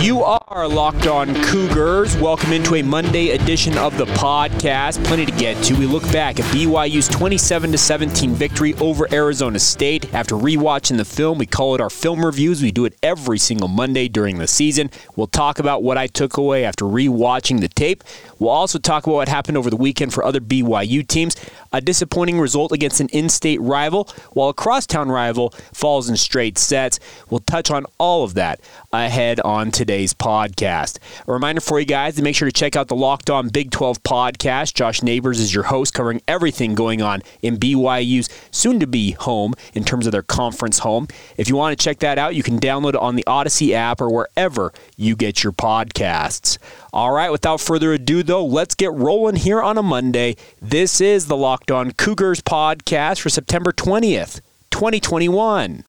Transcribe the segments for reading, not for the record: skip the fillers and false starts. You are Locked On Cougars. Welcome into a Monday edition of the podcast. Plenty to get to. We look back at BYU's 27-17 victory over Arizona State. After rewatching the film, we call it our film reviews. We do it every single Monday during the season. We'll talk about what I took away after rewatching the tape. We'll also talk about what happened over the weekend for other BYU teams. A disappointing result against an in-state rival, while a crosstown rival falls in straight sets. We'll touch on all of that ahead on today's podcast. A reminder for you guys to make sure to check out the Locked On Big 12 podcast. Josh Neighbors is your host, covering everything going on in BYU's soon-to-be home in terms of their conference home. If you want to check that out, you can download it on the Odyssey app or wherever you get your podcasts. All right, without further ado, though, let's get rolling here on a Monday. This is the Locked On Cougars podcast for September 20th, 2021.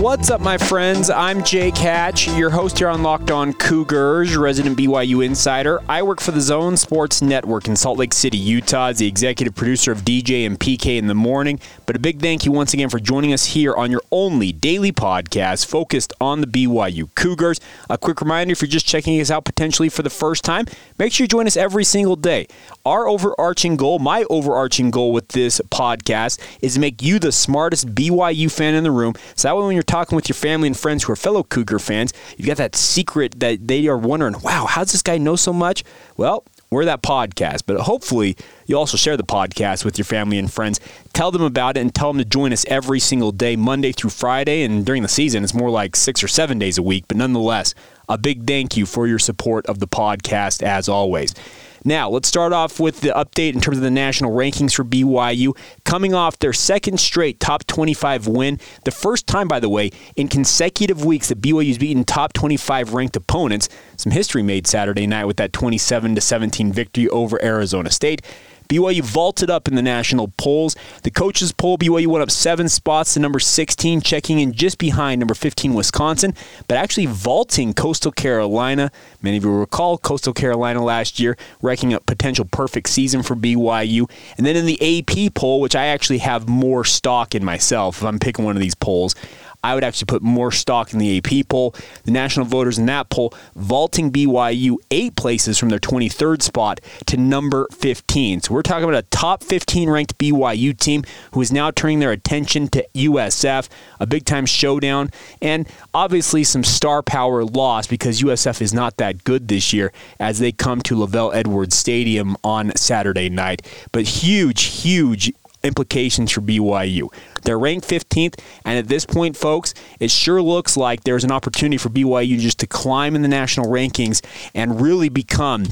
What's up, my friends? I'm Jake Hatch, your host here on Locked On Cougars, resident BYU insider. I work for the Zone Sports Network in Salt Lake City, Utah, as the executive producer of DJ and PK in the morning. But a big thank you once again for joining us here on your only daily podcast focused on the BYU Cougars. A quick reminder, if you're just checking us out potentially for the first time, make sure you join us every single day. Our overarching goal, my overarching goal with this podcast, is to make you the smartest BYU fan in the room. So that way when you're talking with your family and friends who are fellow Cougar fans, you've got that secret that they are wondering, wow, how does this guy know so much? Well, we're that podcast, but hopefully you also share the podcast with your family and friends. Tell them about it and tell them to join us every single day, Monday through Friday, and during the season, it's more like 6 or 7 days a week, but nonetheless, a big thank you for your support of the podcast as always. Now, let's start off with the update in terms of the national rankings for BYU. Coming off their second straight top 25 win, the first time, by the way, in consecutive weeks that BYU's beaten top 25 ranked opponents. Some history made Saturday night with that 27-17 victory over Arizona State. BYU vaulted up in the national polls. The coaches poll, BYU went up 7 spots to number 16, checking in just behind number 15, Wisconsin, but actually vaulting Coastal Carolina. Many of you will recall Coastal Carolina last year, wrecking a potential perfect season for BYU. And then in the AP poll, which I actually have more stock in myself, if I'm picking one of these polls, I would actually put more stock in the AP poll. The national voters in that poll vaulting BYU 8 places from their 23rd spot to number 15. So we're talking about a top 15 ranked BYU team who is now turning their attention to USF, a big time showdown, and obviously some star power loss because USF is not that good this year as they come to Lavelle Edwards Stadium on Saturday night. But huge implications for BYU. They're ranked 15th, and at this point, folks, it sure looks like there's an opportunity for BYU just to climb in the national rankings and really become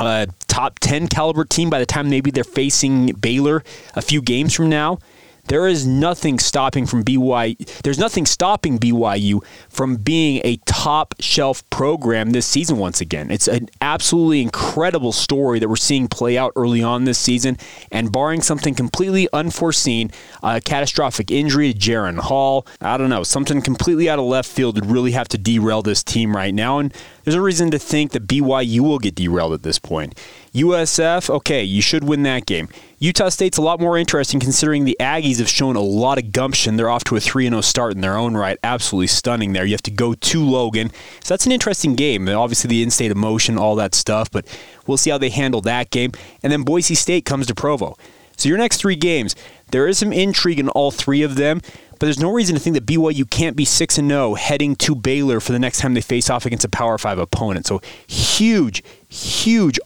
a top 10 caliber team by the time maybe they're facing Baylor a few games from now. There is nothing stopping BYU from being a top shelf program this season once again. It's an absolutely incredible story that we're seeing play out early on this season, and barring something completely unforeseen, a catastrophic injury to Jaren Hall, I don't know, something completely out of left field would really have to derail this team right now, and there's a reason to think that BYU will get derailed at this point. USF, okay, you should win that game. Utah State's a lot more interesting considering the Aggies have shown a lot of gumption. They're off to a 3-0 start in their own right. Absolutely stunning there. You have to go to Logan. So that's an interesting game. Obviously the in-state emotion, all that stuff, but we'll see how they handle that game. And then Boise State comes to Provo. So your next 3 games, there is some intrigue in all 3 of them, but there's no reason to think that BYU can't be 6-0 heading to Baylor for the next time they face off against a Power 5 opponent. So huge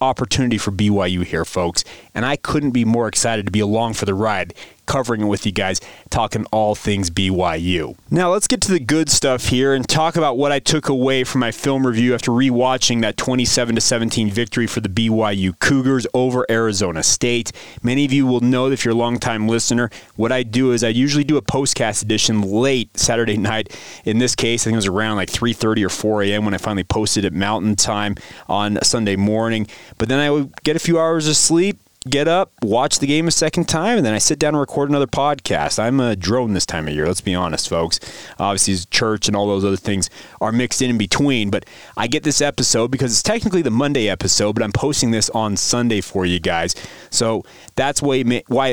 opportunity for BYU here, folks. And I couldn't be more excited to be along for the ride, covering it with you guys, talking all things BYU. Now let's get to the good stuff here and talk about what I took away from my film review after rewatching that 27-17 victory for the BYU Cougars over Arizona State. Many of you will know that if you're a longtime listener, what I do is I usually do a postcast edition late Saturday night. In this case, I think it was around like 3:30 or 4 a.m. when I finally posted at Mountain Time on Sunday morning. But then I would get a few hours of sleep, get up, watch the game a second time, and then I sit down and record another podcast. I'm a drone this time of year, let's be honest, folks. Obviously, church and all those other things are mixed in between, but I get this episode because it's technically the Monday episode, but I'm posting this on Sunday for you guys. So that's why it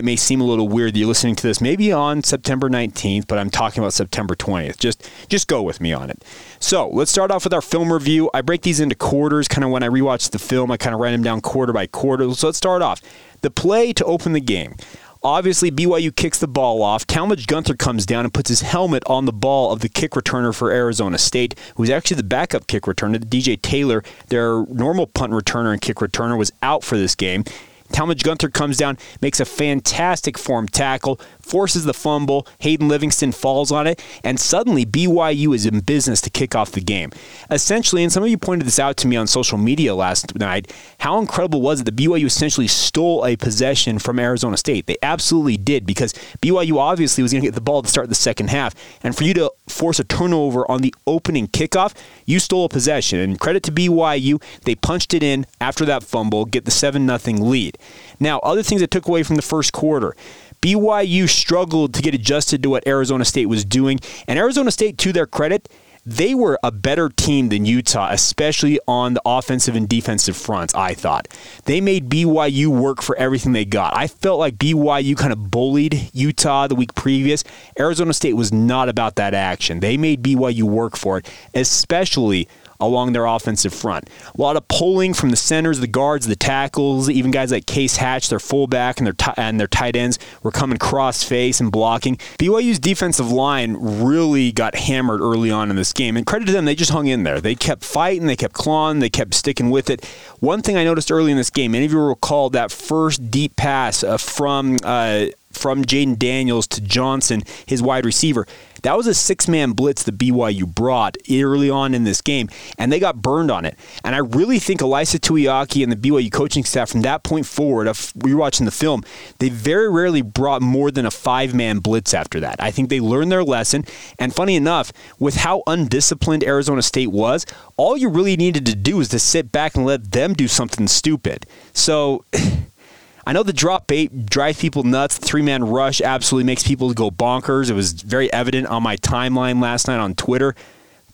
may seem a little weird that you're listening to this maybe on September 19th, but I'm talking about September 20th. Just go with me on it. So let's start off with our film review. I break these into quarters. Kind of when I rewatch the film, I kind of write them down quarter by quarter. So let's start off. The play to open the game. Obviously, BYU kicks the ball off. Talmage Gunther comes down and puts his helmet on the ball of the kick returner for Arizona State, who's actually the backup kick returner. DJ Taylor, their normal punt returner and kick returner, was out for this game. Talmage Gunther comes down, makes a fantastic form tackle, forces the fumble, Hayden Livingston falls on it, and suddenly BYU is in business to kick off the game. Essentially, and some of you pointed this out to me on social media last night, how incredible was it that BYU essentially stole a possession from Arizona State? They absolutely did, because BYU obviously was going to get the ball to start the second half, and for you to force a turnover on the opening kickoff, you stole a possession, and credit to BYU, they punched it in after that fumble, get the 7-0 lead. Now, other things that took away from the first quarter. BYU struggled to get adjusted to what Arizona State was doing. And Arizona State, to their credit, they were a better team than Utah, especially on the offensive and defensive fronts, I thought. They made BYU work for everything they got. I felt like BYU kind of bullied Utah the week previous. Arizona State was not about that action. They made BYU work for it, especially along their offensive front. A lot of pulling from the centers, the guards, the tackles, even guys like Case Hatch, their fullback, and their tight ends were coming cross-face and blocking. BYU's defensive line really got hammered early on in this game, and credit to them, they just hung in there. They kept fighting, they kept clawing, they kept sticking with it. One thing I noticed early in this game, many of you recall that first deep pass from Jayden Daniels to Johnson, his wide receiver. That was a six-man blitz that BYU brought early on in this game, and they got burned on it. And I really think Elisa Tuiaki and the BYU coaching staff from that point forward, we were watching the film, they very rarely brought more than a five-man blitz after that. I think they learned their lesson, and funny enough, with how undisciplined Arizona State was, all you really needed to do was to sit back and let them do something stupid. So I know the drop eight drives people nuts. The three-man rush absolutely makes people go bonkers. It was very evident on my timeline last night on Twitter,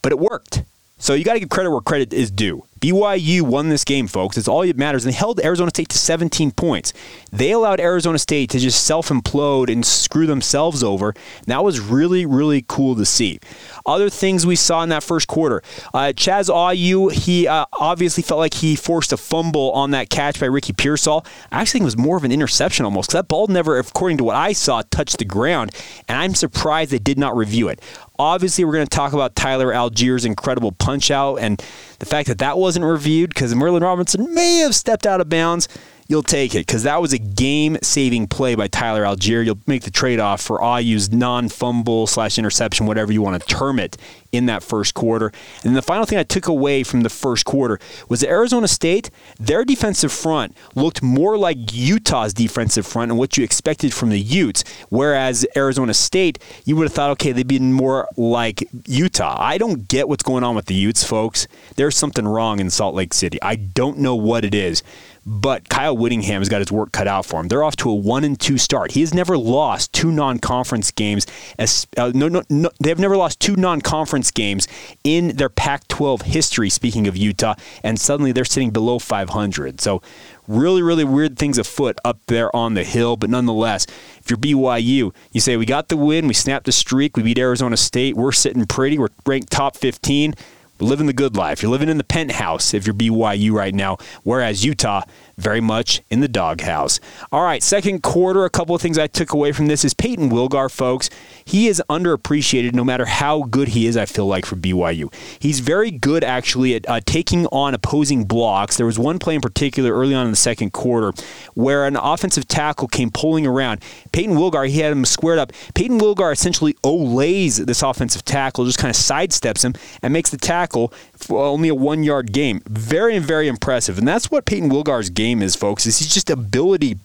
but it worked. So you got to give credit where credit is due. BYU won this game, folks. It's all that matters. And they held Arizona State to 17 points. They allowed Arizona State to just self-implode and screw themselves over. And that was really, really cool to see. Other things we saw in that first quarter. Chaz Ayu, he obviously felt like he forced a fumble on that catch by Ricky Pearsall. I actually think it was more of an interception almost, because that ball never, according to what I saw, touched the ground. And I'm surprised they did not review it. Obviously, we're going to talk about Tyler Allgeier's incredible punch-out and the fact that that wasn't reviewed because Merlin Robinson may have stepped out of bounds. You'll take it, because that was a game-saving play by Tyler Allgeier. You'll make the trade-off for Ayu's non-fumble / interception, whatever you want to term it, in that first quarter. And then the final thing I took away from the first quarter was that Arizona State, their defensive front looked more like Utah's defensive front and what you expected from the Utes, whereas Arizona State, you would have thought, okay, they'd be more like Utah. I don't get what's going on with the Utes, folks. There's something wrong in Salt Lake City. I don't know what it is. But Kyle Whittingham has got his work cut out for him. They're off to a 1-2 start. He has never lost two non-conference games. They have never lost two non-conference games in their Pac-12 history, speaking of Utah, and suddenly they're sitting below 500. So really, really weird things afoot up there on the hill. But nonetheless, if you're BYU, you say, we got the win, we snapped the streak, we beat Arizona State, we're sitting pretty, we're ranked top 15. Living the good life. You're living in the penthouse if you're BYU right now, whereas Utah, very much in the doghouse. All right, second quarter, a couple of things I took away from this is Peyton Wilgar, folks. He is underappreciated no matter how good he is, I feel like, for BYU. He's very good, actually, at taking on opposing blocks. There was one play in particular early on in the second quarter where an offensive tackle came pulling around. Peyton Wilgar, he had him squared up. Peyton Wilgar essentially olays this offensive tackle, just kind of sidesteps him, and makes the tackle for only a 1-yard game. Very, very impressive. And that's what Peyton Wilgar's game is, folks, is his just ability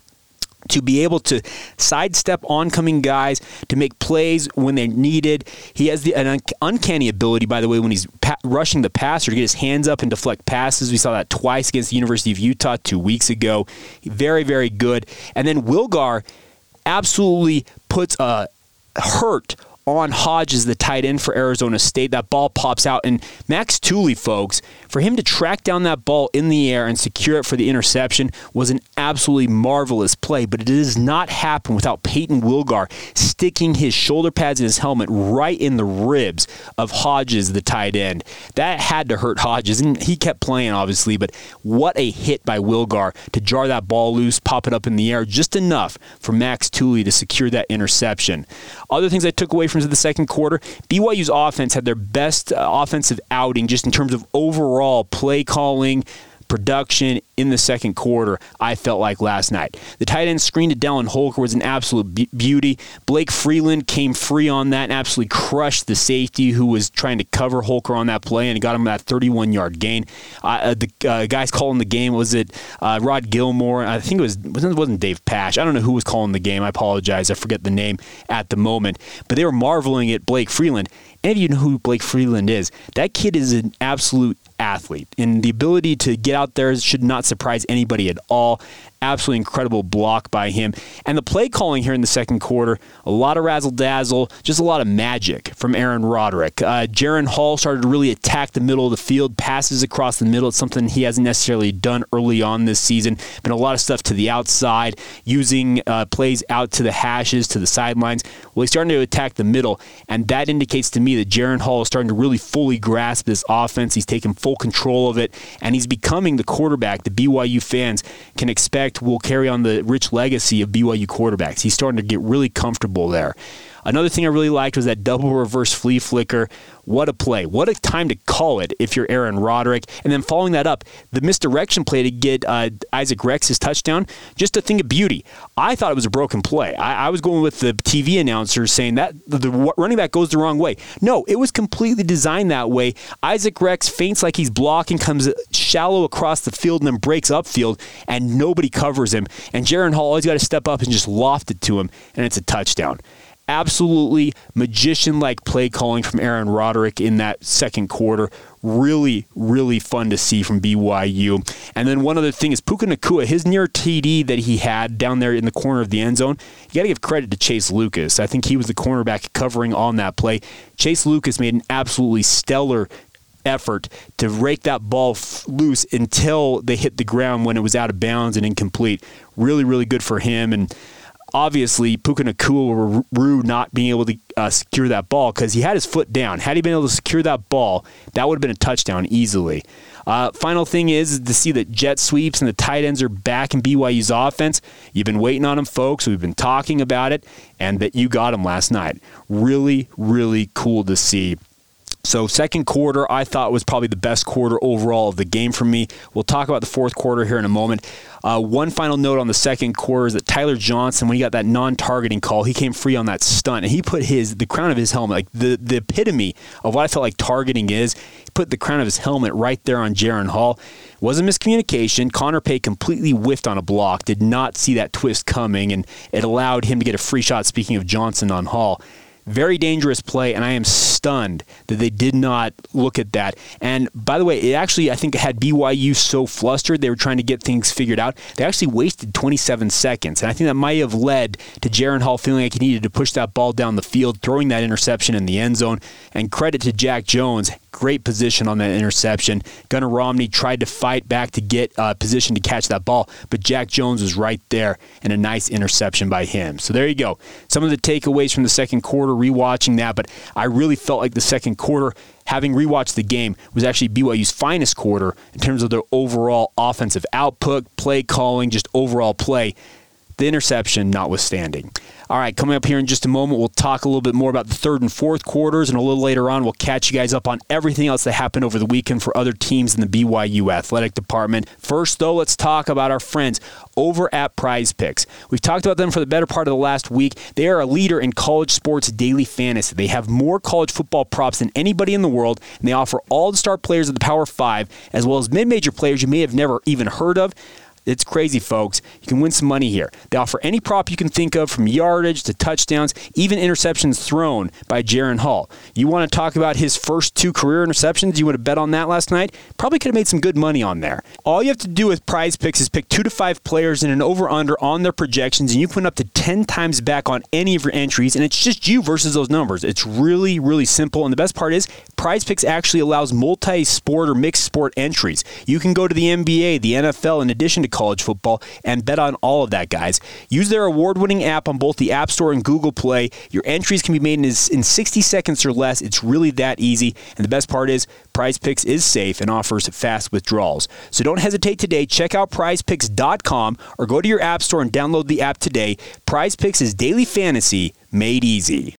to be able to sidestep oncoming guys, to make plays when they're needed. He has an uncanny ability, by the way, when he's rushing the passer, to get his hands up and deflect passes. We saw that twice against the University of Utah 2 weeks ago. Very, very good. And then Wilgar absolutely puts a hurt on Hodges, the tight end for Arizona State. That ball pops out, and Max Tooley, folks, for him to track down that ball in the air and secure it for the interception was an absolutely marvelous play, but it does not happen without Peyton Wilgar sticking his shoulder pads and his helmet right in the ribs of Hodges, the tight end. That had to hurt Hodges, and he kept playing, obviously, but what a hit by Wilgar to jar that ball loose, pop it up in the air, just enough for Max Tooley to secure that interception. Other things I took away from the second quarter, BYU's offense had their best offensive outing just in terms of overall play calling, production in the second quarter, I felt like last night. The tight end screen to Dallin Holker was an absolute beauty. Blake Freeland came free on that and absolutely crushed the safety who was trying to cover Holker on that play and got him that 31-yard gain. The guys calling the game, was it Rod Gilmore? I think it wasn't Dave Pash. I don't know who was calling the game. I apologize. I forget the name at the moment. But they were marveling at Blake Freeland. And if you know who Blake Freeland is, that kid is an absolute athlete, and the ability to get out there should not surprise anybody at all. Absolutely incredible block by him. And the play calling here in the second quarter, a lot of razzle-dazzle, just a lot of magic from Aaron Roderick. Jaren Hall started to really attack the middle of the field, passes across the middle. It's something he hasn't necessarily done early on this season. Been a lot of stuff to the outside, using plays out to the hashes, to the sidelines. Well, he's starting to attack the middle, and that indicates to me that Jaren Hall is starting to really fully grasp this offense. He's taken full control of it, and he's becoming the quarterback the BYU fans can expect will carry on the rich legacy of BYU quarterbacks. He's starting to get really comfortable there. Another thing I really liked was that double reverse flea flicker. What a play. What a time to call it if you're Aaron Roderick. And then following that up, the misdirection play to get Isaac Rex's touchdown, just a thing of beauty. I thought it was a broken play. I was going with the TV announcer saying that the running back goes the wrong way. No, it was completely designed that way. Isaac Rex feints like he's blocking, comes shallow across the field, and then breaks upfield, and nobody covers him. And Jaren Hall always got to step up and just loft it to him, and it's a touchdown. Absolutely magician-like play calling from Aaron Roderick in that second quarter. Really, really fun to see from BYU. And then one other thing is Puka Nacua, his near TD that he had down there in the corner of the end zone. You got to give credit to Chase Lucas. I think he was the cornerback covering on that play. Chase Lucas made an absolutely stellar effort to rake that ball loose until they hit the ground when it was out of bounds and incomplete. Really, really good for him. And obviously, Puka Nacua were rue not being able to secure that ball because he had his foot down. Had he been able to secure that ball, that would have been a touchdown easily. Final thing is to see that jet sweeps and the tight ends are back in BYU's offense. You've been waiting on them, folks. We've been talking about it, and that you got them last night. Really, really cool to see. So second quarter, I thought, was probably the best quarter overall of the game for me. We'll talk about the fourth quarter here in a moment. One final note on the second quarter is that Tyler Johnson, when he got that non-targeting call, he came free on that stunt, and he put the crown of his helmet, like the epitome of what I felt like targeting is. He put the crown of his helmet right there on Jaren Hall. It was a miscommunication. Connor Pay completely whiffed on a block, did not see that twist coming, and it allowed him to get a free shot, speaking of Johnson on Hall. Very dangerous play, and I am stunned that they did not look at that. And by the way, it actually, I think, had BYU so flustered, they were trying to get things figured out. They actually wasted 27 seconds, and I think that might have led to Jaren Hall feeling like he needed to push that ball down the field, throwing that interception in the end zone. And credit to Jack Jones, great position on that interception. Gunnar Romney tried to fight back to get position to catch that ball, but Jack Jones was right there, and a nice interception by him. So there you go. Some of the takeaways from the second quarter, rewatching that, but I really felt like the second quarter, having rewatched the game, was actually BYU's finest quarter in terms of their overall offensive output, play calling, just overall play, the interception notwithstanding. All right, coming up here in just a moment, we'll talk a little bit more about the third and fourth quarters, and a little later on, we'll catch you guys up on everything else that happened over the weekend for other teams in the BYU athletic department. First, though, let's talk about our friends over at Prize Picks. We've talked about them for the better part of the last week. They are a leader in college sports daily fantasy. They have more college football props than anybody in the world, and they offer all the star players of the Power 5, as well as mid-major players you may have never even heard of. It's crazy, folks. You can win some money here. They offer any prop you can think of, from yardage to touchdowns, even interceptions thrown by Jaren Hall. You want to talk about his first two career interceptions? You would have bet on that last night? Probably could have made some good money on there. All you have to do with Prize Picks is pick 2 to 5 players in an over-under on their projections, and you put up to 10 times back on any of your entries, and it's just you versus those numbers. It's really, really simple, and the best part is Prize Picks actually allows multi-sport or mixed-sport entries. You can go to the NBA, the NFL, in addition to college football, and bet on all of that, guys. Use their award-winning app on both the App Store and Google Play. Your entries can be made in 60 seconds or less. It's really that easy, and the best part is PrizePicks is safe and offers fast withdrawals. So don't hesitate today. Check out PrizePicks.com or go to your App Store and download the app today. PrizePicks is daily fantasy made easy.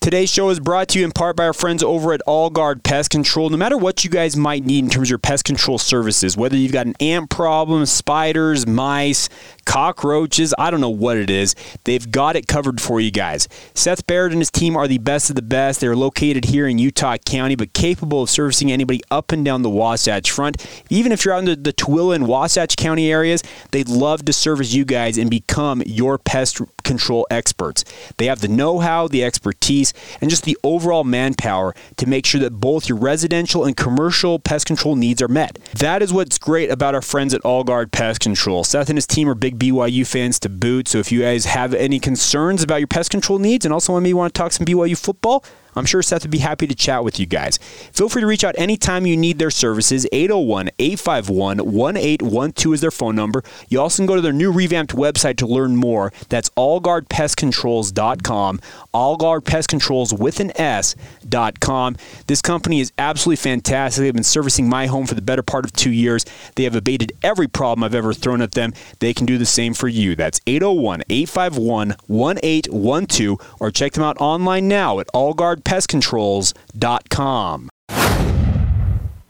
Today's show is brought to you in part by our friends over at Allgard Pest Control. No matter what you guys might need in terms of your pest control services, whether you've got an ant problem, spiders, mice, cockroaches, I don't know what it is, they've got it covered for you guys. Seth Barrett and his team are the best of the best. They're located here in Utah County, but capable of servicing anybody up and down the Wasatch Front. Even if you're out in the Tooele and Wasatch County areas, they'd love to service you guys and become your pest control experts. They have the know-how, the expertise, and just the overall manpower to make sure that both your residential and commercial pest control needs are met. That is what's great about our friends at Allgard Pest Control. Seth and his team are big BYU fans to boot, so if you guys have any concerns about your pest control needs and also maybe want to talk some BYU football, I'm sure Seth would be happy to chat with you guys. Feel free to reach out anytime you need their services. 801-851-1812 is their phone number. You also can go to their new revamped website to learn more. That's allguardpestcontrols.com, allguardpestcontrols with an S.com. This company is absolutely fantastic. They've been servicing my home for the better part of 2 years. They have abated every problem I've ever thrown at them. They can do the same for you. That's 801-851-1812, or check them out online now at allguardpestcontrols.com.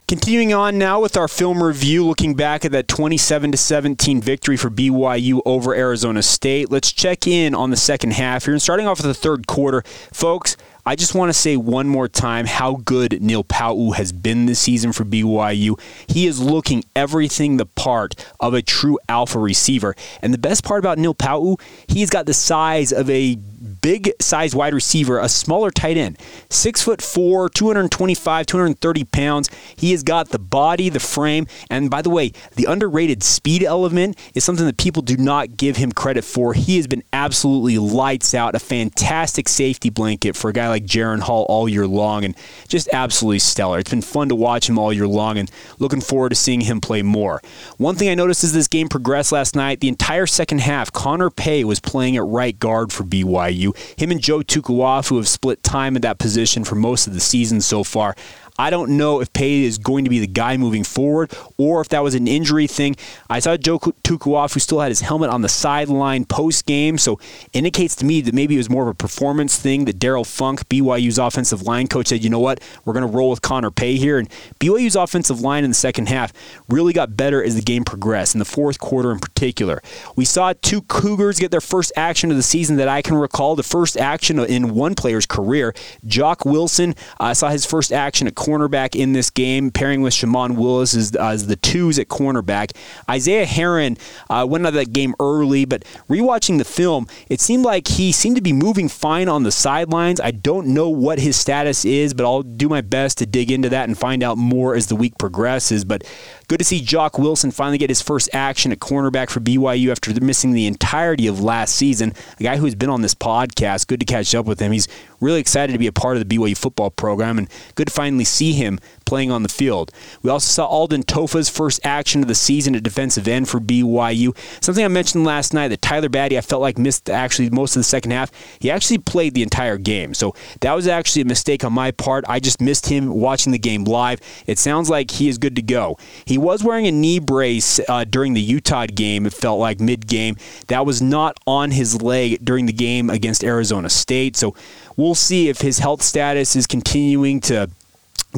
Continuing on now with our film review, looking back at that 27-17 victory for BYU over Arizona State. Let's check in on the second half here. And starting off with the third quarter, folks, I just want to say one more time how good Neil Pau'u has been this season for BYU. He is looking everything the part of a true alpha receiver. And the best part about Neil Pau'u, he's got the size of a big size wide receiver, a smaller tight end. 6'4", 225, 230 pounds. He has got the body, the frame, and by the way, the underrated speed element is something that people do not give him credit for. He has been absolutely lights out, a fantastic safety blanket for a guy like Jaren Hall all year long, and just absolutely stellar. It's been fun to watch him all year long, and looking forward to seeing him play more. One thing I noticed as this game progressed last night, the entire second half, Connor Pay was playing at right guard for BYU. Him and Joe Tukulov, who have split time at that position for most of the season so far. I don't know if Pay is going to be the guy moving forward or if that was an injury thing. I saw Joe Tukulov, who still had his helmet on the sideline post-game, so indicates to me that maybe it was more of a performance thing, that Darryl Funk, BYU's offensive line coach, said, you know what, we're going to roll with Connor Pay here. And BYU's offensive line in the second half really got better as the game progressed, in the fourth quarter in particular. We saw two Cougars get their first action of the season that I can recall, the first action in one player's career. Jock Wilson, I saw his first action at cornerback in this game, pairing with Shamon Willis as the twos at cornerback. Isaiah Herron went out of that game early, but rewatching the film, it seemed like he seemed to be moving fine on the sidelines. I don't know what his status is, but I'll do my best to dig into that and find out more as the week progresses. But good to see Jock Wilson finally get his first action at cornerback for BYU after missing the entirety of last season. A guy who's been on this podcast, good to catch up with him. He's really excited to be a part of the BYU football program, and good to finally see him playing on the field. We also saw Alden Tofa's first action of the season at defensive end for BYU. Something I mentioned last night, that Tyler Batty, I felt like missed actually most of the second half. He actually played the entire game, so that was actually a mistake on my part. I just missed him watching the game live. It sounds like he is good to go. He was wearing a knee brace during the Utah game, it felt like mid-game. That was not on his leg during the game against Arizona State, so we'll see if his health status is continuing to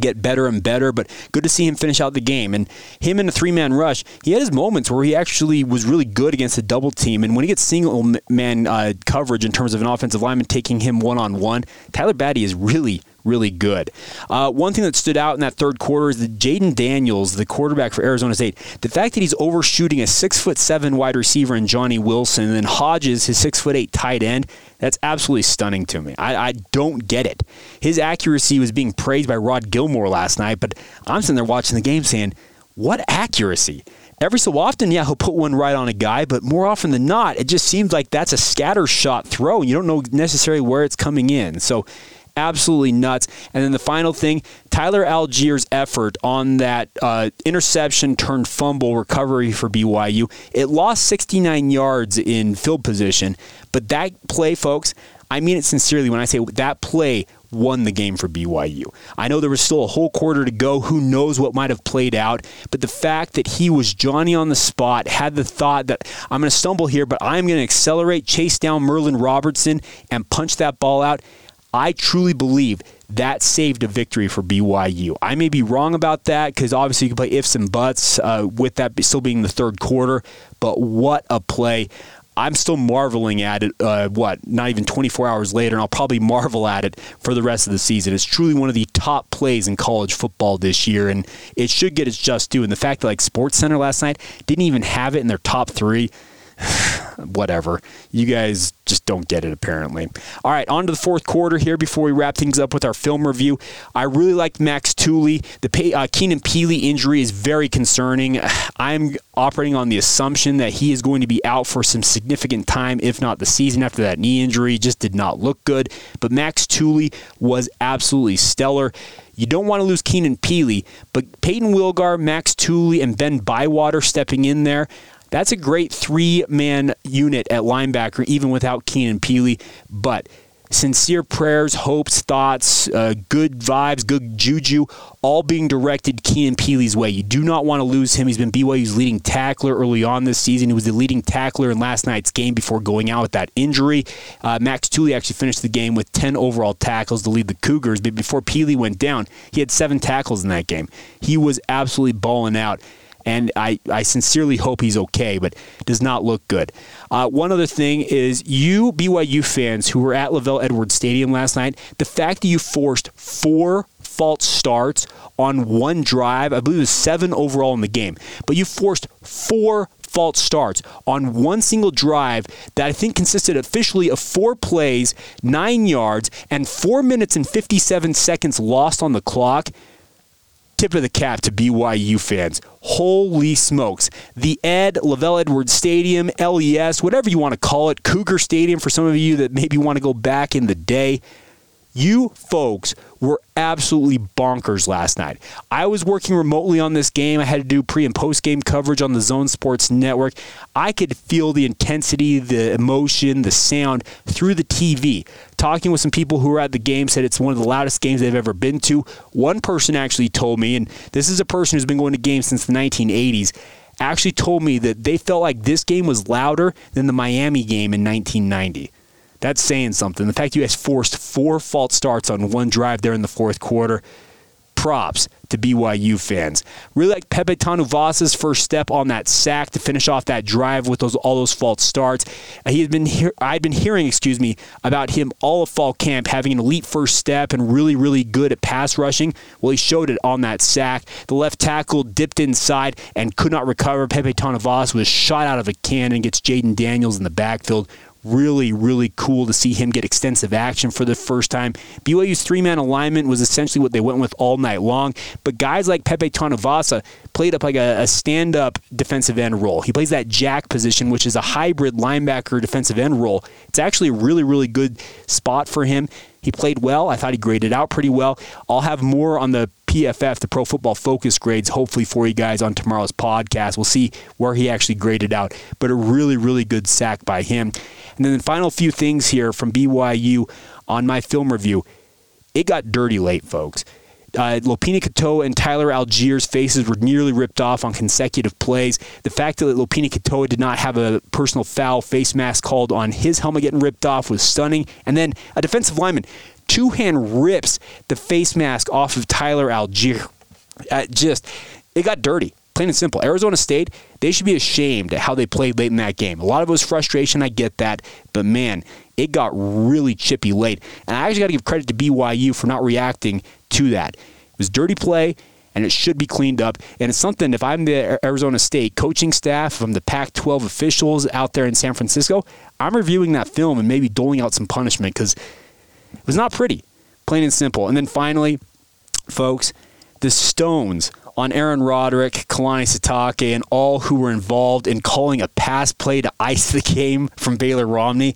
get better and better, but good to see him finish out the game. And him in a three-man rush, he had his moments where he actually was really good against a double team. And when he gets single-man coverage in terms of an offensive lineman taking him one-on-one, Tyler Batty is really really good. One thing that stood out in that third quarter is that Jayden Daniels, the quarterback for Arizona State, the fact that he's overshooting a 6'7" wide receiver in Johnny Wilson, and then Hodges, his 6'8" tight end, that's absolutely stunning to me. I don't get it. His accuracy was being praised by Rod Gilmore last night, but I'm sitting there watching the game saying, what accuracy? Every so often, yeah, he'll put one right on a guy, but more often than not, it just seems like that's a scattershot throw, and you don't know necessarily where it's coming in. So absolutely nuts. And then the final thing, Tyler Allgeier's effort on that interception turned fumble recovery for BYU. It lost 69 yards in field position, but that play, folks, I mean it sincerely when I say that play won the game for BYU. I know there was still a whole quarter to go. Who knows what might have played out, but the fact that he was Johnny on the spot, had the thought that I'm going to stumble here, but I'm going to accelerate, chase down Merlin Robinson, and punch that ball out. I truly believe that saved a victory for BYU. I may be wrong about that because obviously you can play ifs and buts with that still being the third quarter, but what a play. I'm still marveling at it, not even 24 hours later, and I'll probably marvel at it for the rest of the season. It's truly one of the top plays in college football this year, and it should get its just due. And the fact that, like, SportsCenter last night didn't even have it in their top three, whatever. You guys just don't get it, apparently. All right, on to the fourth quarter here before we wrap things up with our film review. I really liked Max Tooley. The Keenan Pili injury is very concerning. I'm operating on the assumption that he is going to be out for some significant time, if not the season, after that knee injury. Just did not look good. But Max Tooley was absolutely stellar. You don't want to lose Keenan Pili, but Peyton Wilgar, Max Tooley, and Ben Bywater stepping in there. That's a great three-man unit at linebacker, even without Keenan Pili. But sincere prayers, hopes, thoughts, good vibes, good juju, all being directed Keenan Pili's way. You do not want to lose him. He's been BYU's leading tackler early on this season. He was the leading tackler in last night's game before going out with that injury. Max Tooley actually finished the game with 10 overall tackles to lead the Cougars. But before Pili went down, he had 7 tackles in that game. He was absolutely balling out. And I sincerely hope he's okay, but does not look good. One other thing is you BYU fans who were at Lavelle Edwards Stadium last night, the fact that you forced 4 false starts on one drive, I believe it was 7 overall in the game, but you forced 4 false starts on one single drive that I think consisted officially of 4 plays, 9 yards, and 4 minutes and 57 seconds lost on the clock. Tip of the cap to BYU fans. Holy smokes. The Lavelle Edwards Stadium, LES, whatever you want to call it, Cougar Stadium for some of you that maybe want to go back in the day. You folks were absolutely bonkers last night. I was working remotely on this game. I had to do pre- and post-game coverage on the Zone Sports Network. I could feel the intensity, the emotion, the sound through the TV. Talking with some people who were at the game said it's one of the loudest games they've ever been to. One person actually told me, and this is a person who's been going to games since the 1980s, actually told me that they felt like this game was louder than the Miami game in 1990. That's saying something. The fact you guys forced 4 false starts on one drive there in the fourth quarter, props to BYU fans. Really like Pepe Tanuvasa's first step on that sack to finish off that drive with all those false starts. I'd been hearing about him all of fall camp having an elite first step and really, really good at pass rushing. Well, he showed it on that sack. The left tackle dipped inside and could not recover. Pepe Tanuvasa was shot out of a cannon, gets Jayden Daniels in the backfield. Really, really cool to see him get extensive action for the first time. BYU's three-man alignment was essentially what they went with all night long, but guys like Pepe Tanuvasa played up like a stand-up defensive end role. He plays that jack position, which is a hybrid linebacker defensive end role. It's actually a really, really good spot for him. He played well. I thought he graded out pretty well. I'll have more on the PFF, the Pro Football Focus grades, hopefully for you guys on tomorrow's podcast. We'll see where he actually graded out, but a really, really good sack by him. And then the final few things here from BYU on my film review. It got dirty late, folks. Lopini Katoa and Tyler Allgeier's faces were nearly ripped off on consecutive plays. The fact that Lopini Katoa did not have a personal foul face mask called on his helmet getting ripped off was stunning. And then a defensive lineman two-hand rips the face mask off of Tyler Allgeier. It got dirty, plain and simple. Arizona State, they should be ashamed at how they played late in that game. A lot of it was frustration, I get that, but man, it got really chippy late. And I actually got to give credit to BYU for not reacting to that. It was dirty play, and it should be cleaned up. And it's something, if I'm the Arizona State coaching staff, if I'm the Pac-12 officials out there in San Francisco, I'm reviewing that film and maybe doling out some punishment because it was not pretty, plain and simple. And then finally, folks, the stones on Aaron Roderick, Kalani Sitake, and all who were involved in calling a pass play to ice the game from Baylor Romney.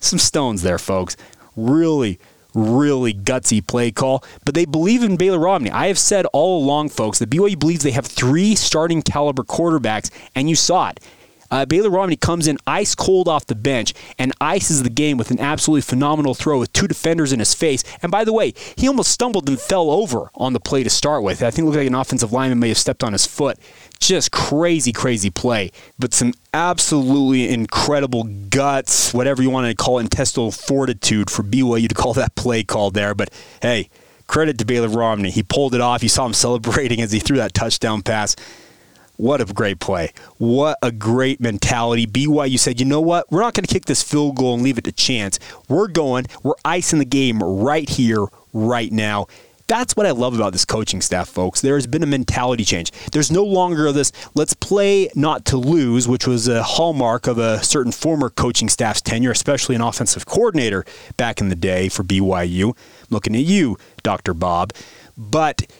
Some stones there, folks. Really, really gutsy play call. But they believe in Baylor Romney. I have said all along, folks, that BYU believes they have three starting caliber quarterbacks, and you saw it. Baylor Romney comes in ice cold off the bench and ices the game with an absolutely phenomenal throw with two defenders in his face. And by the way, he almost stumbled and fell over on the play to start with. I think it looked like an offensive lineman may have stepped on his foot. Just crazy, crazy play. But some absolutely incredible guts, whatever you want to call it, intestinal fortitude for BYU to call that play call there. But hey, credit to Baylor Romney. He pulled it off. You saw him celebrating as he threw that touchdown pass. What a great play. What a great mentality. BYU said, you know what? We're not going to kick this field goal and leave it to chance. We're icing the game right here, right now. That's what I love about this coaching staff, folks. There has been a mentality change. There's no longer this, let's play not to lose, which was a hallmark of a certain former coaching staff's tenure, especially an offensive coordinator back in the day for BYU. I'm looking at you, Dr. Bob. But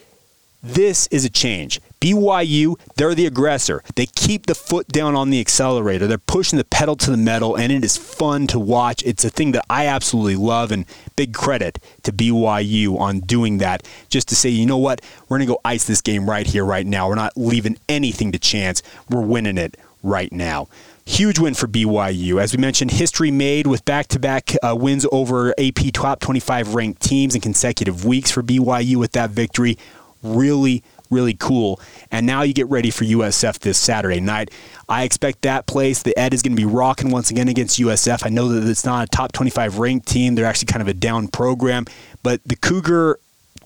this is a change. BYU, they're the aggressor. They keep the foot down on the accelerator. They're pushing the pedal to the metal, and it is fun to watch. It's a thing that I absolutely love, and big credit to BYU on doing that, just to say, you know what, we're going to go ice this game right here, right now. We're not leaving anything to chance. We're winning it right now. Huge win for BYU. As we mentioned, history made with back-to-back wins over AP Top 25 ranked teams in consecutive weeks for BYU with that victory. Really, really cool. And now you get ready for USF this Saturday night. I expect that place, the Ed, is going to be rocking once again against USF. I know that it's not a top 25 ranked team. They're actually kind of a down program. But the Cougar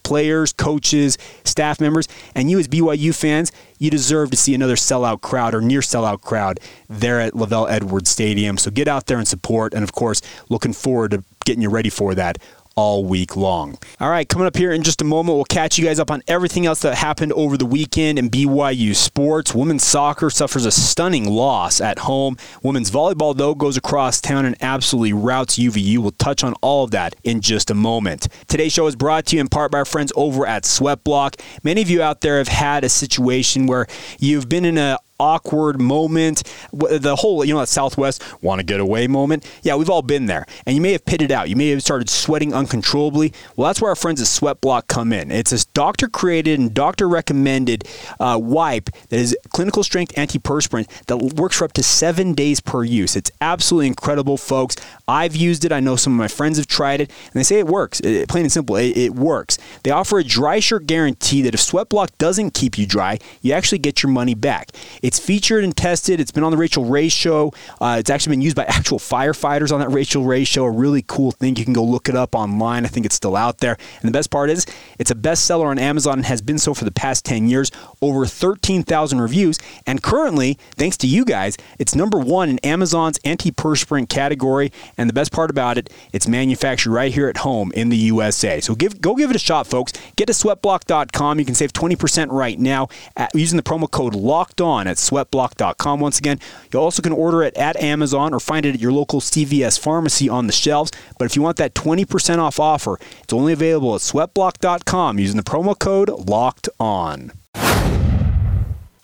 players, coaches, staff members, and you as BYU fans, you deserve to see another sellout crowd or near sellout crowd there at Lavelle Edwards Stadium. So get out there and support. And, of course, looking forward to getting you ready for that all week long. All right, coming up here in just a moment, we'll catch you guys up on everything else that happened over the weekend in BYU sports. Women's soccer suffers a stunning loss at home. Women's volleyball, though, goes across town and absolutely routs UVU. We'll touch on all of that in just a moment. Today's show is brought to you in part by our friends over at Sweatblock. Many of you out there have had a situation where you've been in an awkward moment, the whole, that Southwest want to get away moment. Yeah, we've all been there. And you may have pitted out. You may have started sweating uncontrollably. Well, that's where our friends at Sweatblock come in. It's this doctor-created and doctor-recommended wipe that is clinical strength antiperspirant that works for up to 7 days per use. It's absolutely incredible, folks. I've used it. I know some of my friends have tried it, and they say it works. Plain and simple, it works. They offer a dry shirt guarantee that if Sweatblock doesn't keep you dry, you actually get your money back. It's featured and tested. It's been on the Rachel Ray Show. It's actually been used by actual firefighters on that Rachel Ray Show. A really cool thing. You can go look it up online. I think it's still out there. And the best part is it's a bestseller on Amazon and has been so for the past 10 years. Over 13,000 reviews. And currently, thanks to you guys, it's number one in Amazon's antiperspirant category. And the best part about it, it's manufactured right here at home in the USA. So go give it a shot, folks. Get to sweatblock.com. You can save 20% right now using the promo code LOCKEDON at sweatblock.com. Once again, you also can order it at Amazon or find it at your local CVS pharmacy on the shelves. But if you want that 20% off offer, it's only available at sweatblock.com using the promo code LOCKEDON.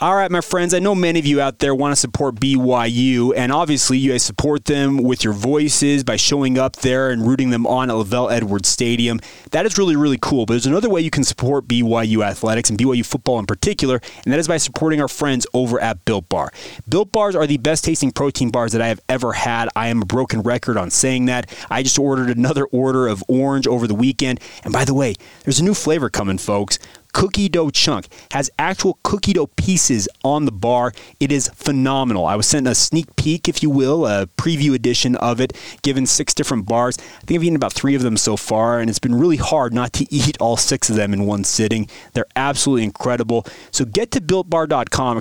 All right, my friends, I know many of you out there want to support BYU, and obviously you guys support them with your voices by showing up there and rooting them on at Lavelle Edwards Stadium. That is really, really cool, but there's another way you can support BYU athletics and BYU football in particular, and that is by supporting our friends over at Built Bar. Built Bars are the best-tasting protein bars that I have ever had. I am a broken record on saying that. I just ordered another order of orange over the weekend, and by the way, there's a new flavor coming, folks. cookie dough chunk. Has actual cookie dough pieces on the bar. It is phenomenal. I was sent a sneak peek, if you will, a preview edition of it, given 6 different bars. I think I've eaten about 3 of them so far, and it's been really hard not to eat all 6 of them in one sitting. They're absolutely incredible. So get to built.com.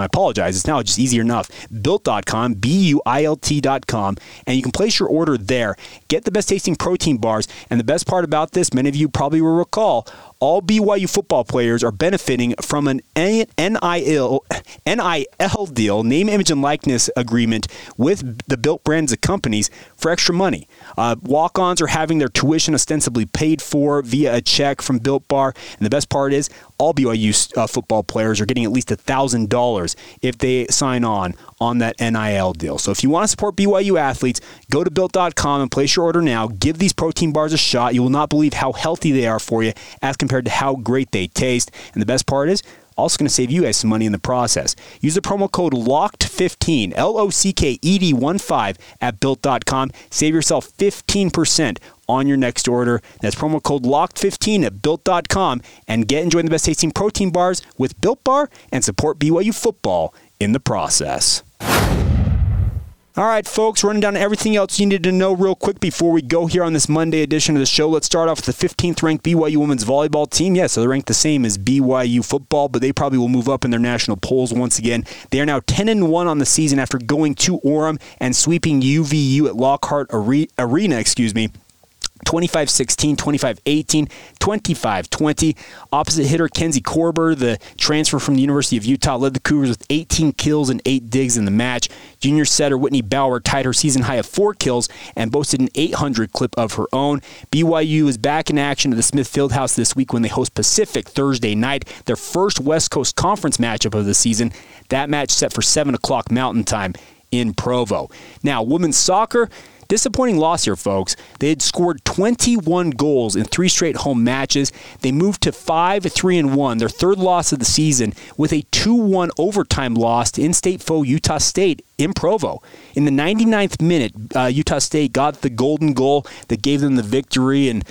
I apologize. It's now just easier enough. Built.com, BUILT.com, and you can place your order there. Get the best tasting protein bars, and the best part about this, many of you probably will recall, all BYU football players are benefiting from an NIL deal, name, image, and likeness agreement with the Built brands of companies for extra money. Walk-ons are having their tuition ostensibly paid for via a check from Built Bar. And the best part is all BYU football players are getting at least $1,000 if they sign on that NIL deal. So if you want to support BYU athletes, go to Built.com and place your order now. Give these protein bars a shot. You will not believe how healthy they are for you as compared to how great they taste. And the best part is, also going to save you guys some money in the process. Use the promo code LOCKED15, LOCKED15 at Built.com. Save yourself 15% on your next order. That's promo code LOCKED15 at Built.com, and enjoy the best tasting protein bars with Built Bar and support BYU football in the process. All right, folks, running down everything else you needed to know real quick before we go here on this Monday edition of the show. Let's start off with the 15th-ranked BYU women's volleyball team. Yeah, so they're ranked the same as BYU football, but they probably will move up in their national polls once again. They are now 10-1 on the season after going to Orem and sweeping UVU at Lockhart Arena. 25-16, 25-18, 25-20. Opposite hitter Kenzie Korber, the transfer from the University of Utah, led the Cougars with 18 kills and 8 digs in the match. Junior setter Whitney Bauer tied her season high of 4 kills and boasted an 800 clip of her own. BYU is back in action at the Smith Fieldhouse this week when they host Pacific Thursday night, their first West Coast Conference matchup of the season. That match set for 7 o'clock Mountain Time in Provo. Now, women's soccer. Disappointing loss here, folks. They had scored 21 goals in 3 straight home matches. They moved to 5-3-1, their 3rd loss of the season, with a 2-1 overtime loss to in-state foe Utah State in Provo. In the 99th minute, Utah State got the golden goal that gave them the victory, and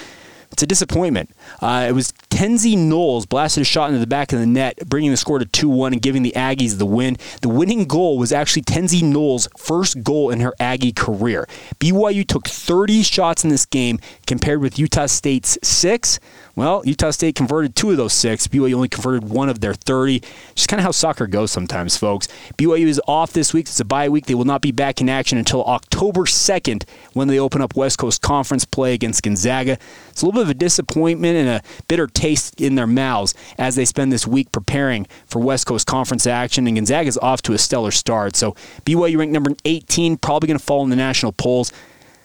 it's a disappointment. It was Tenzie Knowles blasted a shot into the back of the net, bringing the score to 2-1 and giving the Aggies the win. The winning goal was actually Tenzie Knowles' first goal in her Aggie career. BYU took 30 shots in this game compared with Utah State's 6. Well, Utah State converted 2 of those 6. BYU only converted 1 of their 30. Just kind of how soccer goes sometimes, folks. BYU is off this week. It's a bye week. They will not be back in action until October 2nd when they open up West Coast Conference play against Gonzaga. It's a little bit of a disappointment and a bitter taste in their mouths as they spend this week preparing for West Coast Conference action. And Gonzaga's off to a stellar start. So BYU ranked number 18, probably going to fall in the national polls.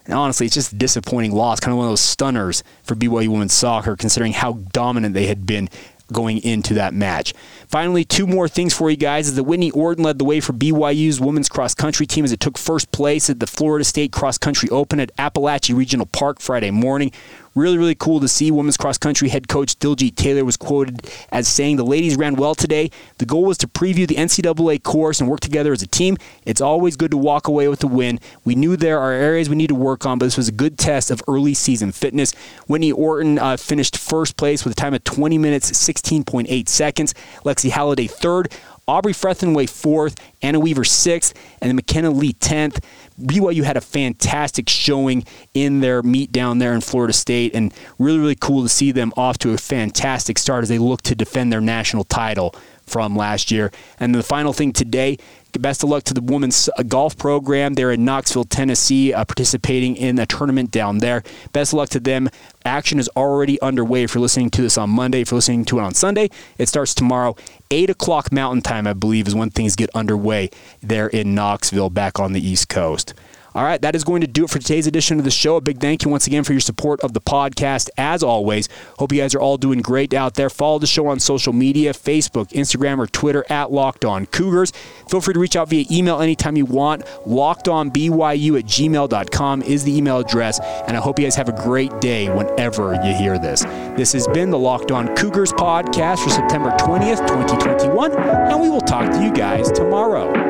And honestly, it's just a disappointing loss, kind of one of those stunners for BYU women's soccer, considering how dominant they had been going into that match. Finally, 2 more things for you guys. Is that Whitney Orton led the way for BYU's women's cross-country team as it took first place at the Florida State Cross-Country Open at Appalachia Regional Park Friday morning. Really, really cool to see. Women's cross-country head coach Diljit Taylor was quoted as saying, "The ladies ran well today. The goal was to preview the NCAA course and work together as a team. It's always good to walk away with the win. We knew there are areas we need to work on, but this was a good test of early season fitness." Whitney Orton finished first place with a time of 20 minutes, 16.8 seconds. Lexi Halliday third. Aubrey Frethenway 4th, Anna Weaver 6th, and then McKenna Lee 10th. BYU had a fantastic showing in their meet down there in Florida State, and really, really cool to see them off to a fantastic start as they look to defend their national title from last year. And the final thing today, best of luck to the women's golf program. They're in Knoxville, Tennessee, participating in a tournament down there. Best of luck to them. Action is already underway. If you're listening to this on Monday, if you're listening to it on Sunday, it starts tomorrow. 8 o'clock Mountain Time, I believe, is when things get underway there in Knoxville, back on the East Coast. All right, that is going to do it for today's edition of the show. A big thank you once again for your support of the podcast, as always. Hope you guys are all doing great out there. Follow the show on social media, Facebook, Instagram, or Twitter at Locked On Cougars. Feel free to reach out via email anytime you want. LockedOnBYU@gmail.com is the email address, and I hope you guys have a great day whenever you hear this. This has been the Locked On Cougars podcast for September 20th, 2021, and we will talk to you guys tomorrow.